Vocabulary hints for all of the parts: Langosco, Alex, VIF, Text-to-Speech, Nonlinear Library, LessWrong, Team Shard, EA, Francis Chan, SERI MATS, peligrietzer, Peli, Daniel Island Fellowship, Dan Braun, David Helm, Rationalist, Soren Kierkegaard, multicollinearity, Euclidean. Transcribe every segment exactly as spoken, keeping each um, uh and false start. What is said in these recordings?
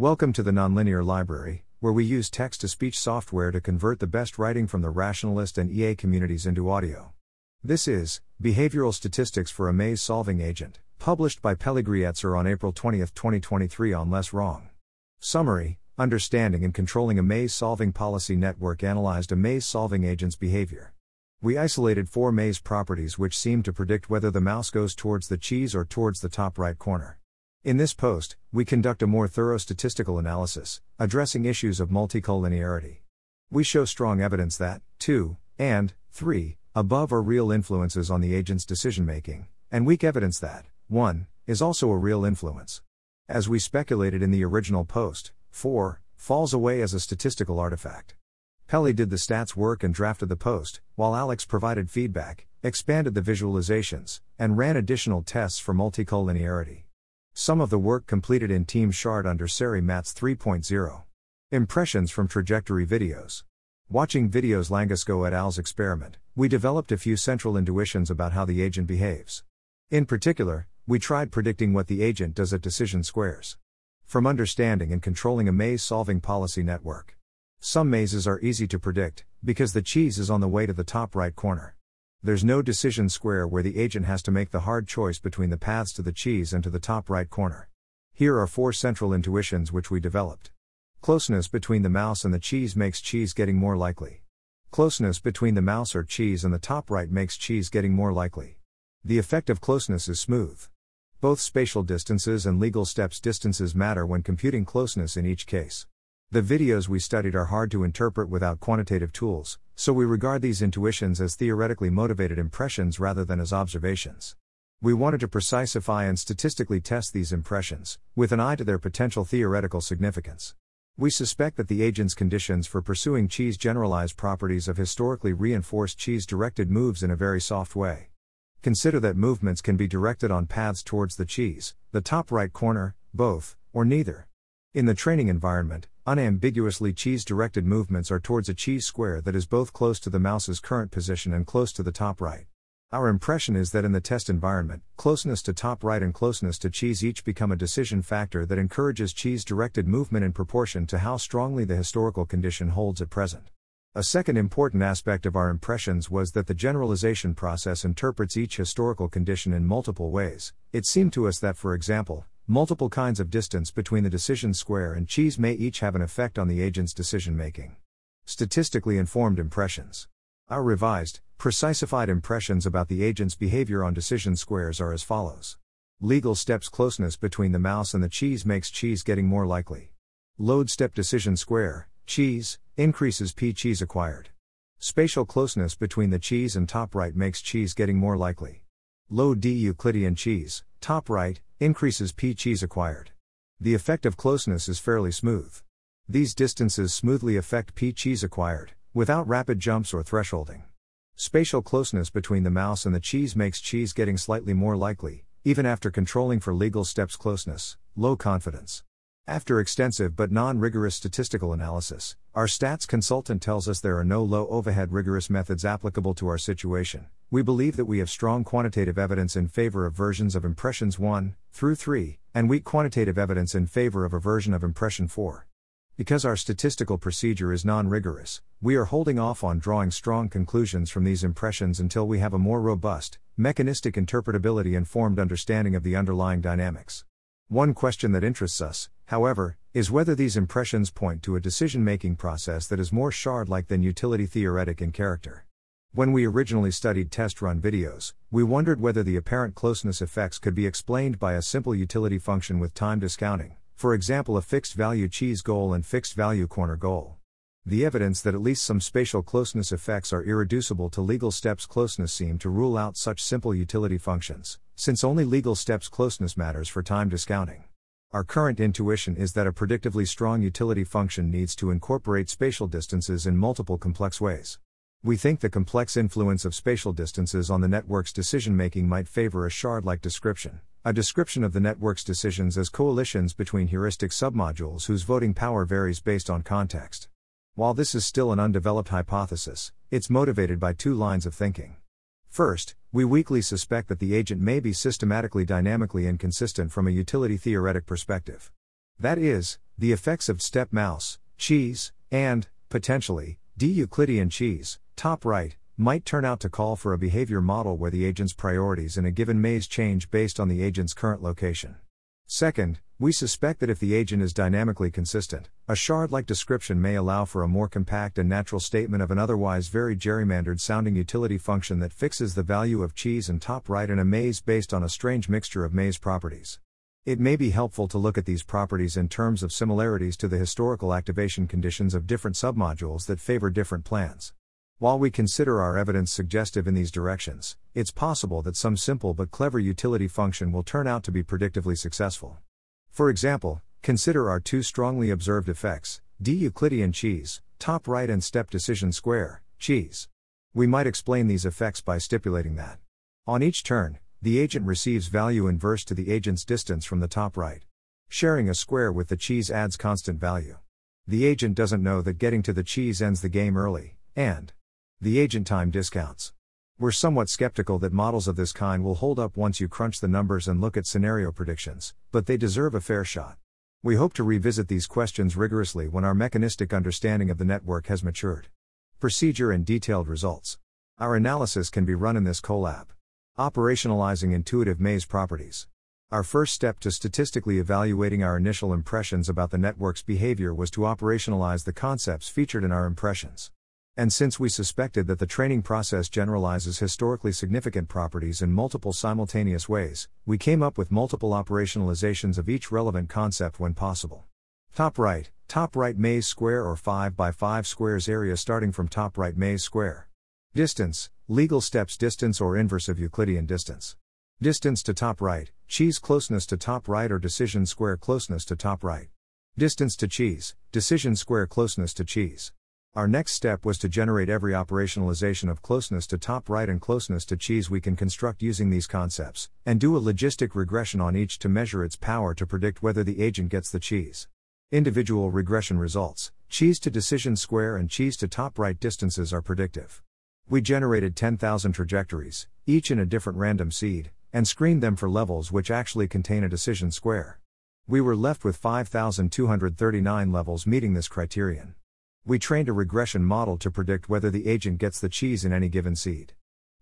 Welcome to the Nonlinear Library, where we use text-to-speech software to convert the best writing from the Rationalist and E A communities into audio. This is Behavioral Statistics for a Maze-Solving Agent, published by peligrietzer on April twentieth, twenty twenty-three on LessWrong. Summary: Understanding and controlling a maze-solving policy network analyzed a maze-solving agent's behavior. We isolated four maze properties which seem to predict whether the mouse goes towards the cheese or towards the top right corner. In this post, we conduct a more thorough statistical analysis, addressing issues of multicollinearity. We show strong evidence that two and three above are real influences on the agent's decision-making, and weak evidence that one is also a real influence. As we speculated in the original post, four falls away as a statistical artifact. Peli did the stats work and drafted the post, while Alex provided feedback, expanded the visualizations, and ran additional tests for multicollinearity. Some of the work completed in Team Shard under SERI MATS three point oh. Impressions from trajectory videos. Watching videos Langosco et al.'s experiment, we developed a few central intuitions about how the agent behaves. In particular, we tried predicting what the agent does at decision squares. From understanding and controlling a maze-solving policy network. Some mazes are easy to predict, because the cheese is on the way to the top right corner. There's no decision square where the agent has to make the hard choice between the paths to the cheese and to the top right corner. Here are four central intuitions which we developed. Closeness between the mouse and the cheese makes cheese getting more likely. Closeness between the mouse or cheese and the top right makes cheese getting more likely. The effect of closeness is smooth. Both spatial distances and legal steps distances matter when computing closeness in each case. The videos we studied are hard to interpret without quantitative tools, so we regard these intuitions as theoretically motivated impressions rather than as observations. We wanted to precisify and statistically test these impressions, with an eye to their potential theoretical significance. We suspect that the agent's conditions for pursuing cheese generalize properties of historically reinforced cheese-directed moves in a very soft way. Consider that movements can be directed on paths towards the cheese, the top right corner, both, or neither. In the training environment, unambiguously cheese-directed movements are towards a cheese square that is both close to the mouse's current position and close to the top right. Our impression is that in the test environment, closeness to top right and closeness to cheese each become a decision factor that encourages cheese-directed movement in proportion to how strongly the historical condition holds at present. A second important aspect of our impressions was that the generalization process interprets each historical condition in multiple ways. It seemed to us that, for example, multiple kinds of distance between the decision square and cheese may each have an effect on the agent's decision-making. Statistically informed impressions. Our revised, precisified impressions about the agent's behavior on decision squares are as follows. Legal steps closeness between the mouse and the cheese makes cheese getting more likely. Load step decision square, cheese, increases P cheese acquired. Spatial closeness between the cheese and top right makes cheese getting more likely. Low D Euclidean cheese, top right, increases P cheese acquired. The effect of closeness is fairly smooth. These distances smoothly affect P cheese acquired, without rapid jumps or thresholding. Spatial closeness between the mouse and the cheese makes cheese getting slightly more likely, even after controlling for legal steps closeness, low confidence. After extensive but non-rigorous statistical analysis, our stats consultant tells us there are no low overhead rigorous methods applicable to our situation. We believe that we have strong quantitative evidence in favor of versions of impressions one through three, and weak quantitative evidence in favor of a version of impression four. Because our statistical procedure is non-rigorous, we are holding off on drawing strong conclusions from these impressions until we have a more robust, mechanistic interpretability-informed understanding of the underlying dynamics. One question that interests us, however, is whether these impressions point to a decision-making process that is more shard-like than utility-theoretic in character. When we originally studied test-run videos, we wondered whether the apparent closeness effects could be explained by a simple utility function with time discounting, for example a fixed-value cheese goal and fixed-value corner goal. The evidence that at least some spatial closeness effects are irreducible to legal steps closeness seemed to rule out such simple utility functions, since only legal steps closeness matters for time discounting. Our current intuition is that a predictively strong utility function needs to incorporate spatial distances in multiple complex ways. We think the complex influence of spatial distances on the network's decision-making might favor a shard-like description, a description of the network's decisions as coalitions between heuristic submodules whose voting power varies based on context. While this is still an undeveloped hypothesis, it's motivated by two lines of thinking. First, we weakly suspect that the agent may be systematically dynamically inconsistent from a utility-theoretic perspective. That is, the effects of step mouse, cheese, and, potentially, de-Euclidean cheese, top right, might turn out to call for a behavior model where the agent's priorities in a given maze change based on the agent's current location. Second, we suspect that if the agent is dynamically consistent, a shard-like description may allow for a more compact and natural statement of an otherwise very gerrymandered-sounding utility function that fixes the value of cheese and top right in a maze based on a strange mixture of maze properties. It may be helpful to look at these properties in terms of similarities to the historical activation conditions of different submodules that favor different plans. While we consider our evidence suggestive in these directions, it's possible that some simple but clever utility function will turn out to be predictively successful. For example, consider our two strongly observed effects, de-Euclidean cheese, top right, and step decision square, cheese. We might explain these effects by stipulating that on each turn, the agent receives value inverse to the agent's distance from the top right. Sharing a square with the cheese adds constant value. The agent doesn't know that getting to the cheese ends the game early, and the agent time discounts. We're somewhat skeptical that models of this kind will hold up once you crunch the numbers and look at scenario predictions, but they deserve a fair shot. We hope to revisit these questions rigorously when our mechanistic understanding of the network has matured. Procedure and detailed results. Our analysis can be run in this collab. Operationalizing intuitive maze properties. Our first step to statistically evaluating our initial impressions about the network's behavior was to operationalize the concepts featured in our impressions. And since we suspected that the training process generalizes historically significant properties in multiple simultaneous ways, we came up with multiple operationalizations of each relevant concept when possible. Top right, top right maze square or five by five squares area starting from top right maze square. Distance, legal steps distance or inverse of Euclidean distance. Distance to top right, cheese closeness to top right or decision square closeness to top right. Distance to cheese, decision square closeness to cheese. Our next step was to generate every operationalization of closeness to top right and closeness to cheese we can construct using these concepts, and do a logistic regression on each to measure its power to predict whether the agent gets the cheese. Individual regression results, cheese to decision square and cheese to top right distances are predictive. We generated ten thousand trajectories, each in a different random seed, and screened them for levels which actually contain a decision square. We were left with five thousand two hundred thirty-nine levels meeting this criterion. We trained a regression model to predict whether the agent gets the cheese in any given seed.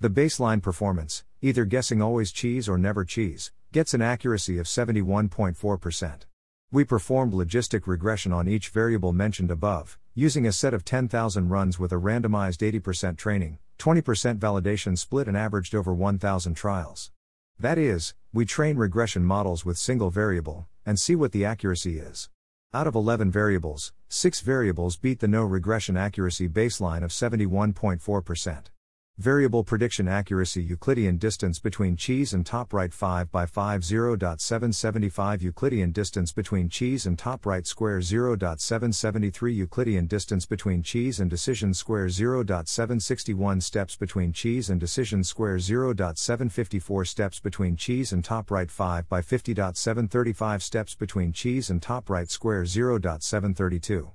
The baseline performance, either guessing always cheese or never cheese, gets an accuracy of seventy-one point four percent. We performed logistic regression on each variable mentioned above, using a set of ten thousand runs with a randomized eighty percent training, twenty percent validation split, and averaged over one thousand trials. That is, we train regression models with single variable, and see what the accuracy is. Out of eleven variables, six variables beat the no regression accuracy baseline of seventy-one point four percent. Variable prediction accuracy Euclidean distance between cheese and top right five by five zero point seven seven five Euclidean distance between cheese and top right square zero point seven seven three Euclidean distance between cheese and decision square zero point seven six one steps between cheese and decision square zero point seven five four steps between cheese and top right five by fifty zero point seven three five steps between cheese and top right square zero point seven three two.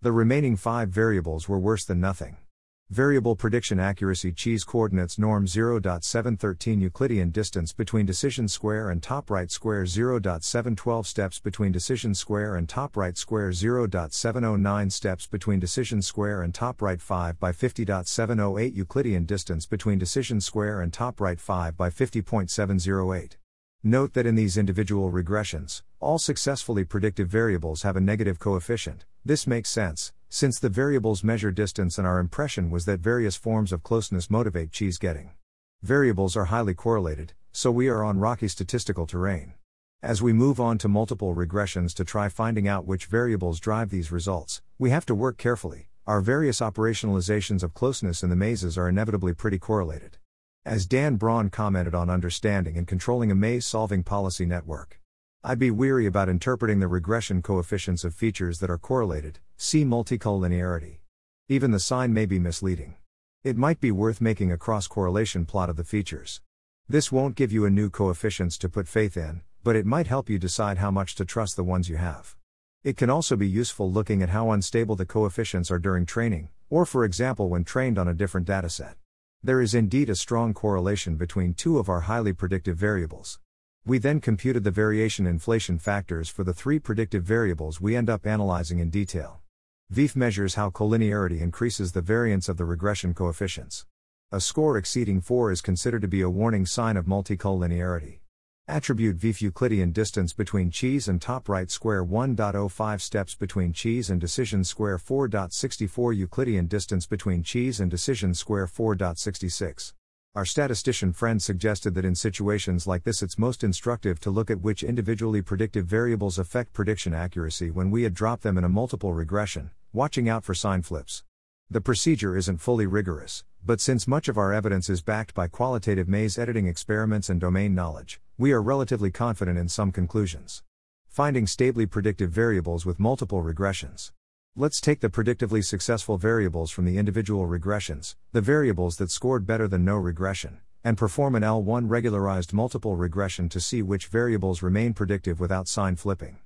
The remaining five variables were worse than nothing. Variable prediction accuracy cheese coordinates norm zero point seven one three Euclidean distance between decision square and top right square zero point seven one two steps between decision square and top right square zero point seven zero nine steps between decision square and top right five by fifty zero point seven zero eight Euclidean distance between decision square and top right five by fifty point seven zero eight. Note that in these individual regressions, all successfully predictive variables have a negative coefficient. This makes sense, since the variables measure distance and our impression was that various forms of closeness motivate cheese getting. Variables are highly correlated, so we are on rocky statistical terrain. As we move on to multiple regressions to try finding out which variables drive these results, we have to work carefully. Our various operationalizations of closeness in the mazes are inevitably pretty correlated. As Dan Braun commented on understanding and controlling a maze-solving policy network, I'd be weary about interpreting the regression coefficients of features that are correlated, see multicollinearity. Even the sign may be misleading. It might be worth making a cross-correlation plot of the features. This won't give you a new coefficients to put faith in, but it might help you decide how much to trust the ones you have. It can also be useful looking at how unstable the coefficients are during training, or for example when trained on a different dataset. There is indeed a strong correlation between two of our highly predictive variables. We then computed the variation inflation factors for the three predictive variables we end up analyzing in detail. V I F measures how collinearity increases the variance of the regression coefficients. A score exceeding four is considered to be a warning sign of multicollinearity. Attribute V I F Euclidean distance between cheese and top right square one point zero five steps between cheese and decision square four point six four Euclidean distance between cheese and decision square four point six six. Our statistician friend suggested that in situations like this it's most instructive to look at which individually predictive variables affect prediction accuracy when we had dropped them in a multiple regression, watching out for sign flips. The procedure isn't fully rigorous, but since much of our evidence is backed by qualitative maze editing experiments and domain knowledge, we are relatively confident in some conclusions. Finding stably predictive variables with multiple regressions. Let's take the predictively successful variables from the individual regressions, the variables that scored better than no regression, and perform an L one regularized multiple regression to see which variables remain predictive without sign flipping.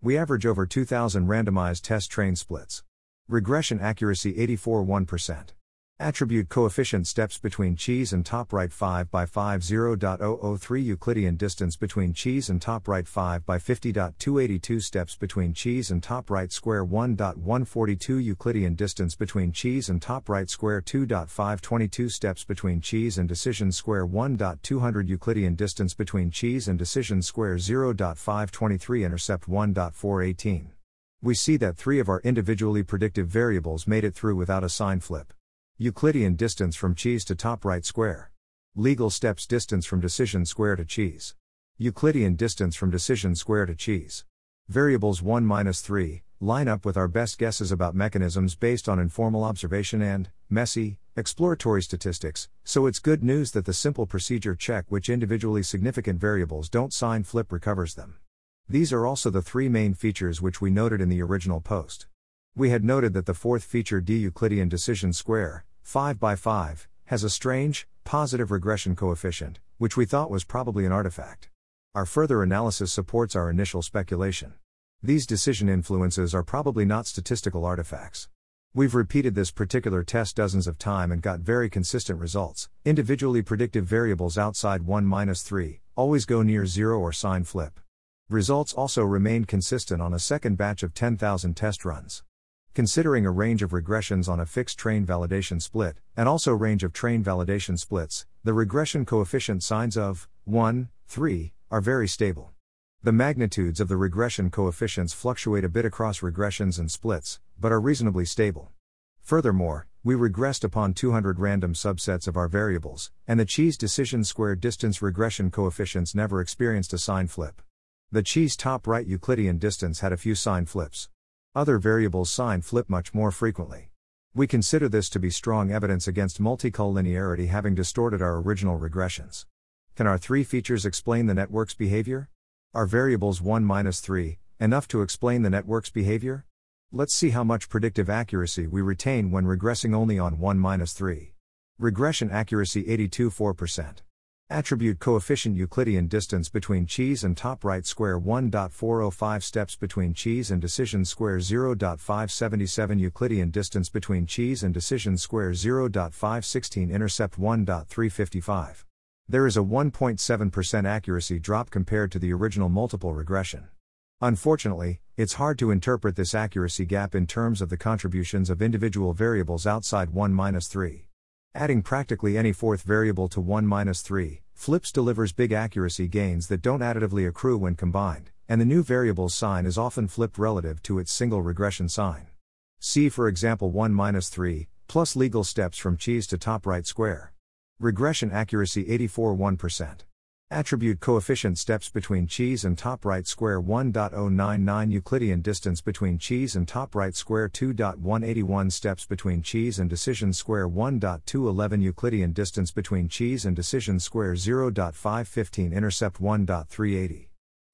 We average over two thousand randomized test train splits. Regression accuracy eighty-four point one percent. Attribute coefficient steps between cheese and top right five by five zero point zero zero three Euclidean distance between cheese and top right five by fifty point two eight two steps between cheese and top right square one point one four two Euclidean distance between cheese and top right square two point five two two steps between cheese and decision square one point two zero zero Euclidean distance between cheese and decision square zero point five two three intercept one point four one eight. We see that three of our individually predictive variables made it through without a sign flip. Euclidean distance from cheese to top right square. Legal steps distance from decision square to cheese. Euclidean distance from decision square to cheese. Variables one through three line up with our best guesses about mechanisms based on informal observation and, messy, exploratory statistics, so it's good news that the simple procedure check which individually significant variables don't sign flip recovers them. These are also the three main features which we noted in the original post. We had noted that the fourth feature d-Euclidean decision square, five by five, has a strange, positive regression coefficient, which we thought was probably an artifact. Our further analysis supports our initial speculation. These decision influences are probably not statistical artifacts. We've repeated this particular test dozens of times and got very consistent results. Individually predictive variables outside one through three always go near zero or sign flip. Results also remained consistent on a second batch of ten thousand test runs. Considering a range of regressions on a fixed train validation split, and also range of train validation splits, the regression coefficient signs of one, three, are very stable. The magnitudes of the regression coefficients fluctuate a bit across regressions and splits, but are reasonably stable. Furthermore, we regressed upon two hundred random subsets of our variables, and the cheese decision square distance regression coefficients never experienced a sign flip. The cheese top right Euclidean distance had a few sign flips. Other variables sign flip much more frequently. We consider this to be strong evidence against multicollinearity having distorted our original regressions. Can our three features explain the network's behavior? Are variables one through three enough to explain the network's behavior? Let's see how much predictive accuracy we retain when regressing only on one through three. Regression accuracy eighty-two point four percent. Attribute coefficient Euclidean distance between cheese and top right square one point four zero five steps between cheese and decision square zero point five seven seven Euclidean distance between cheese and decision square zero point five one six intercept one point three five five. There is a one point seven percent accuracy drop compared to the original multiple regression. Unfortunately, it's hard to interpret this accuracy gap in terms of the contributions of individual variables outside one through three. Adding practically any fourth variable to one through three flips delivers big accuracy gains that don't additively accrue when combined, and the new variable's sign is often flipped relative to its single regression sign. See for example one through three, plus legal steps from cheese to top right square. Regression accuracy eighty-four point one percent. Attribute coefficient steps between cheese and top right square one point zero nine nine Euclidean distance between cheese and top right square two point one eight one steps between cheese and decision square one point two one one Euclidean distance between cheese and decision square zero point five one five intercept one point three eight zero.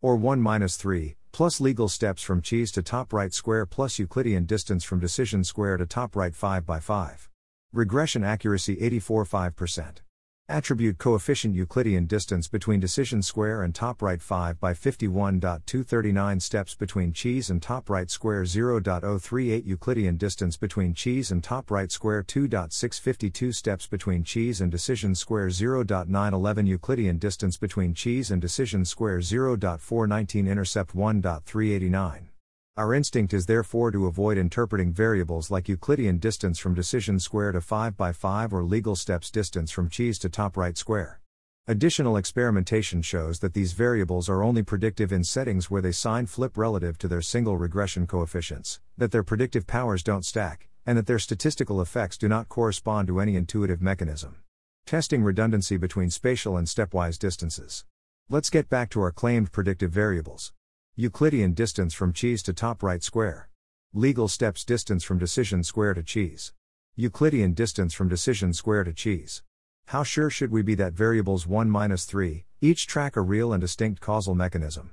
Or one through three, plus legal steps from cheese to top right square plus Euclidean distance from decision square to top right five by five. Regression accuracy eighty-four point five percent. Attribute coefficient Euclidean distance between decision square and top right five by fifty-one point two three nine steps between cheese and top right square zero point zero three eight Euclidean distance between cheese and top right square two point six five two steps between cheese and decision square zero point nine one one Euclidean distance between cheese and decision square zero point four one nine intercept one point three eight nine. Our instinct is therefore to avoid interpreting variables like Euclidean distance from decision square to five by five or legal steps distance from cheese to top right square. Additional experimentation shows that these variables are only predictive in settings where they sign flip relative to their single regression coefficients, that their predictive powers don't stack, and that their statistical effects do not correspond to any intuitive mechanism. Testing redundancy between spatial and stepwise distances. Let's get back to our claimed predictive variables. Euclidean distance from cheese to top right square. Legal steps distance from decision square to cheese. Euclidean distance from decision square to cheese. How sure should we be that variables one, three, each track a real and distinct causal mechanism?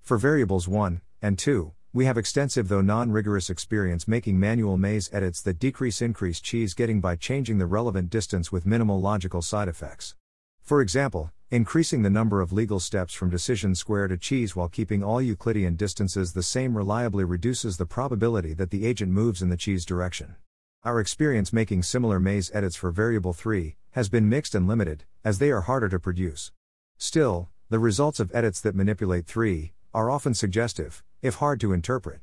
For variables one and two, we have extensive though non-rigorous experience making manual maze edits that decrease increase cheese getting by changing the relevant distance with minimal logical side effects. For example, increasing the number of legal steps from decision square to cheese while keeping all Euclidean distances the same reliably reduces the probability that the agent moves in the cheese direction. Our experience making similar maze edits for variable three has been mixed and limited, as they are harder to produce. Still, the results of edits that manipulate three are often suggestive, if hard to interpret.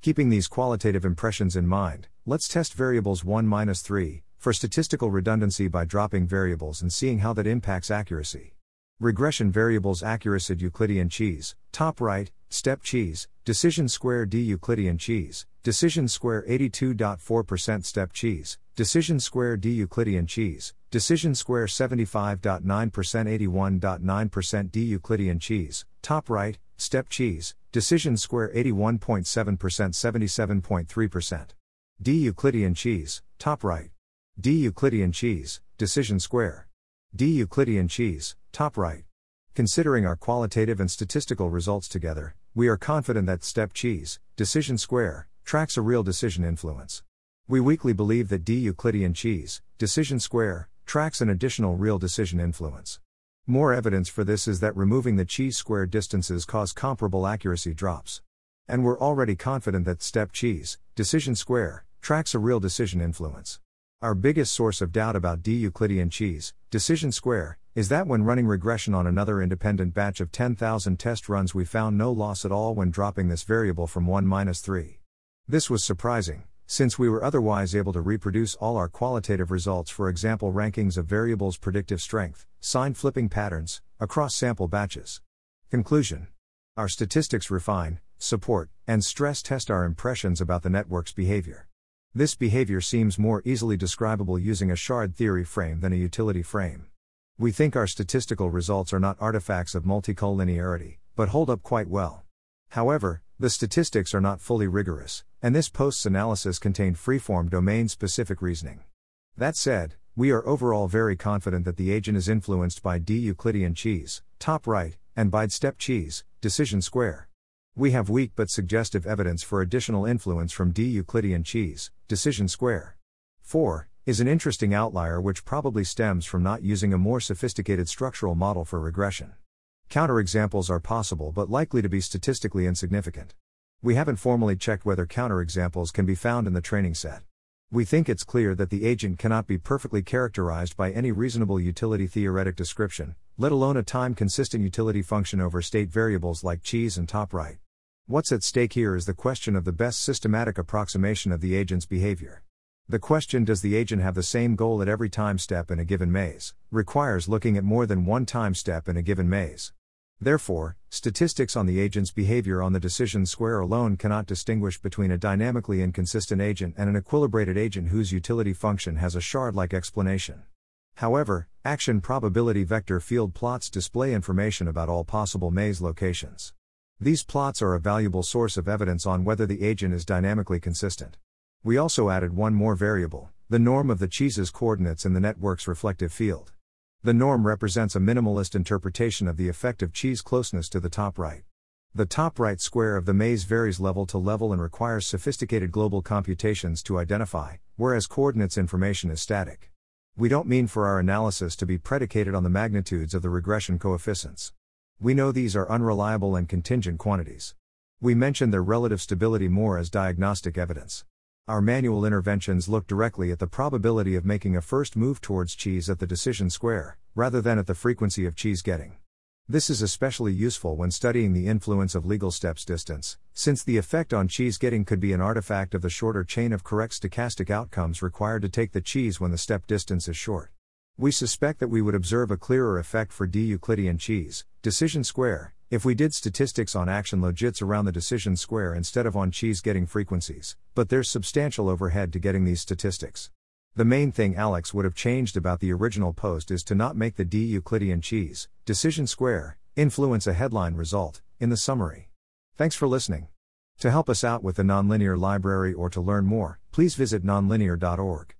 Keeping these qualitative impressions in mind, let's test variables one, three for statistical redundancy by dropping variables and seeing how that impacts accuracy. Regression variables accuracy Euclidean cheese, top right, step cheese, decision square d Euclidean cheese, decision square eighty-two point four percent step cheese, decision square d Euclidean cheese, decision square seventy-five point nine percent eighty-one point nine percent d Euclidean cheese, top right, step cheese, decision square eighty-one point seven percent seventy-seven point three percent. D Euclidean cheese, top right. D Euclidean cheese, decision square. D Euclidean cheese, top right. Considering our qualitative and statistical results together, we are confident that step cheese, decision square, tracks a real decision influence. We weakly believe that D Euclidean cheese, decision square, tracks an additional real decision influence. More evidence for this is that removing the cheese square distances cause comparable accuracy drops. And we're already confident that step cheese, decision square, tracks a real decision influence. Our biggest source of doubt about D Euclidean cheese, decision square, is that when running regression on another independent batch of ten thousand test runs we found no loss at all when dropping this variable from one, three. This was surprising, since we were otherwise able to reproduce all our qualitative results, for example rankings of variables predictive strength, sign flipping patterns, across sample batches. Conclusion. Our statistics refine, support, and stress test our impressions about the network's behavior. This behavior seems more easily describable using a shard theory frame than a utility frame. We think our statistical results are not artifacts of multicollinearity, but hold up quite well. However, the statistics are not fully rigorous, and this post's analysis contained freeform domain-specific reasoning. That said, we are overall very confident that the agent is influenced by D Euclidean cheese, top right, and by step cheese, decision square. We have weak but suggestive evidence for additional influence from D Euclidean cheese, decision square. four is an interesting outlier which probably stems from not using a more sophisticated structural model for regression. Counterexamples are possible but likely to be statistically insignificant. We haven't formally checked whether counterexamples can be found in the training set. We think it's clear that the agent cannot be perfectly characterized by any reasonable utility theoretic description, let alone a time-consistent utility function over state variables like cheese and top right. What's at stake here is the question of the best systematic approximation of the agent's behavior. The question, does the agent have the same goal at every time step in a given maze, requires looking at more than one time step in a given maze. Therefore, statistics on the agent's behavior on the decision square alone cannot distinguish between a dynamically inconsistent agent and an equilibrated agent whose utility function has a shard-like explanation. However, action probability vector field plots display information about all possible maze locations. These plots are a valuable source of evidence on whether the agent is dynamically consistent. We also added one more variable, the norm of the cheese's coordinates in the network's reflective field. The norm represents a minimalist interpretation of the effect of cheese closeness to the top right. The top right square of the maze varies level to level and requires sophisticated global computations to identify, whereas coordinates information is static. We don't mean for our analysis to be predicated on the magnitudes of the regression coefficients. We know these are unreliable and contingent quantities. We mention their relative stability more as diagnostic evidence. Our manual interventions look directly at the probability of making a first move towards cheese at the decision square, rather than at the frequency of cheese getting. This is especially useful when studying the influence of legal steps distance, since the effect on cheese getting could be an artifact of the shorter chain of correct stochastic outcomes required to take the cheese when the step distance is short. We suspect that we would observe a clearer effect for de-Euclidean cheese, decision square, if we did statistics on action logits around the decision square instead of on cheese getting frequencies, but there's substantial overhead to getting these statistics. The main thing Alex would have changed about the original post is to not make the de-Euclidean cheese, decision square, influence a headline result, in the summary. Thanks for listening. To help us out with the Nonlinear Library or to learn more, please visit nonlinear dot org.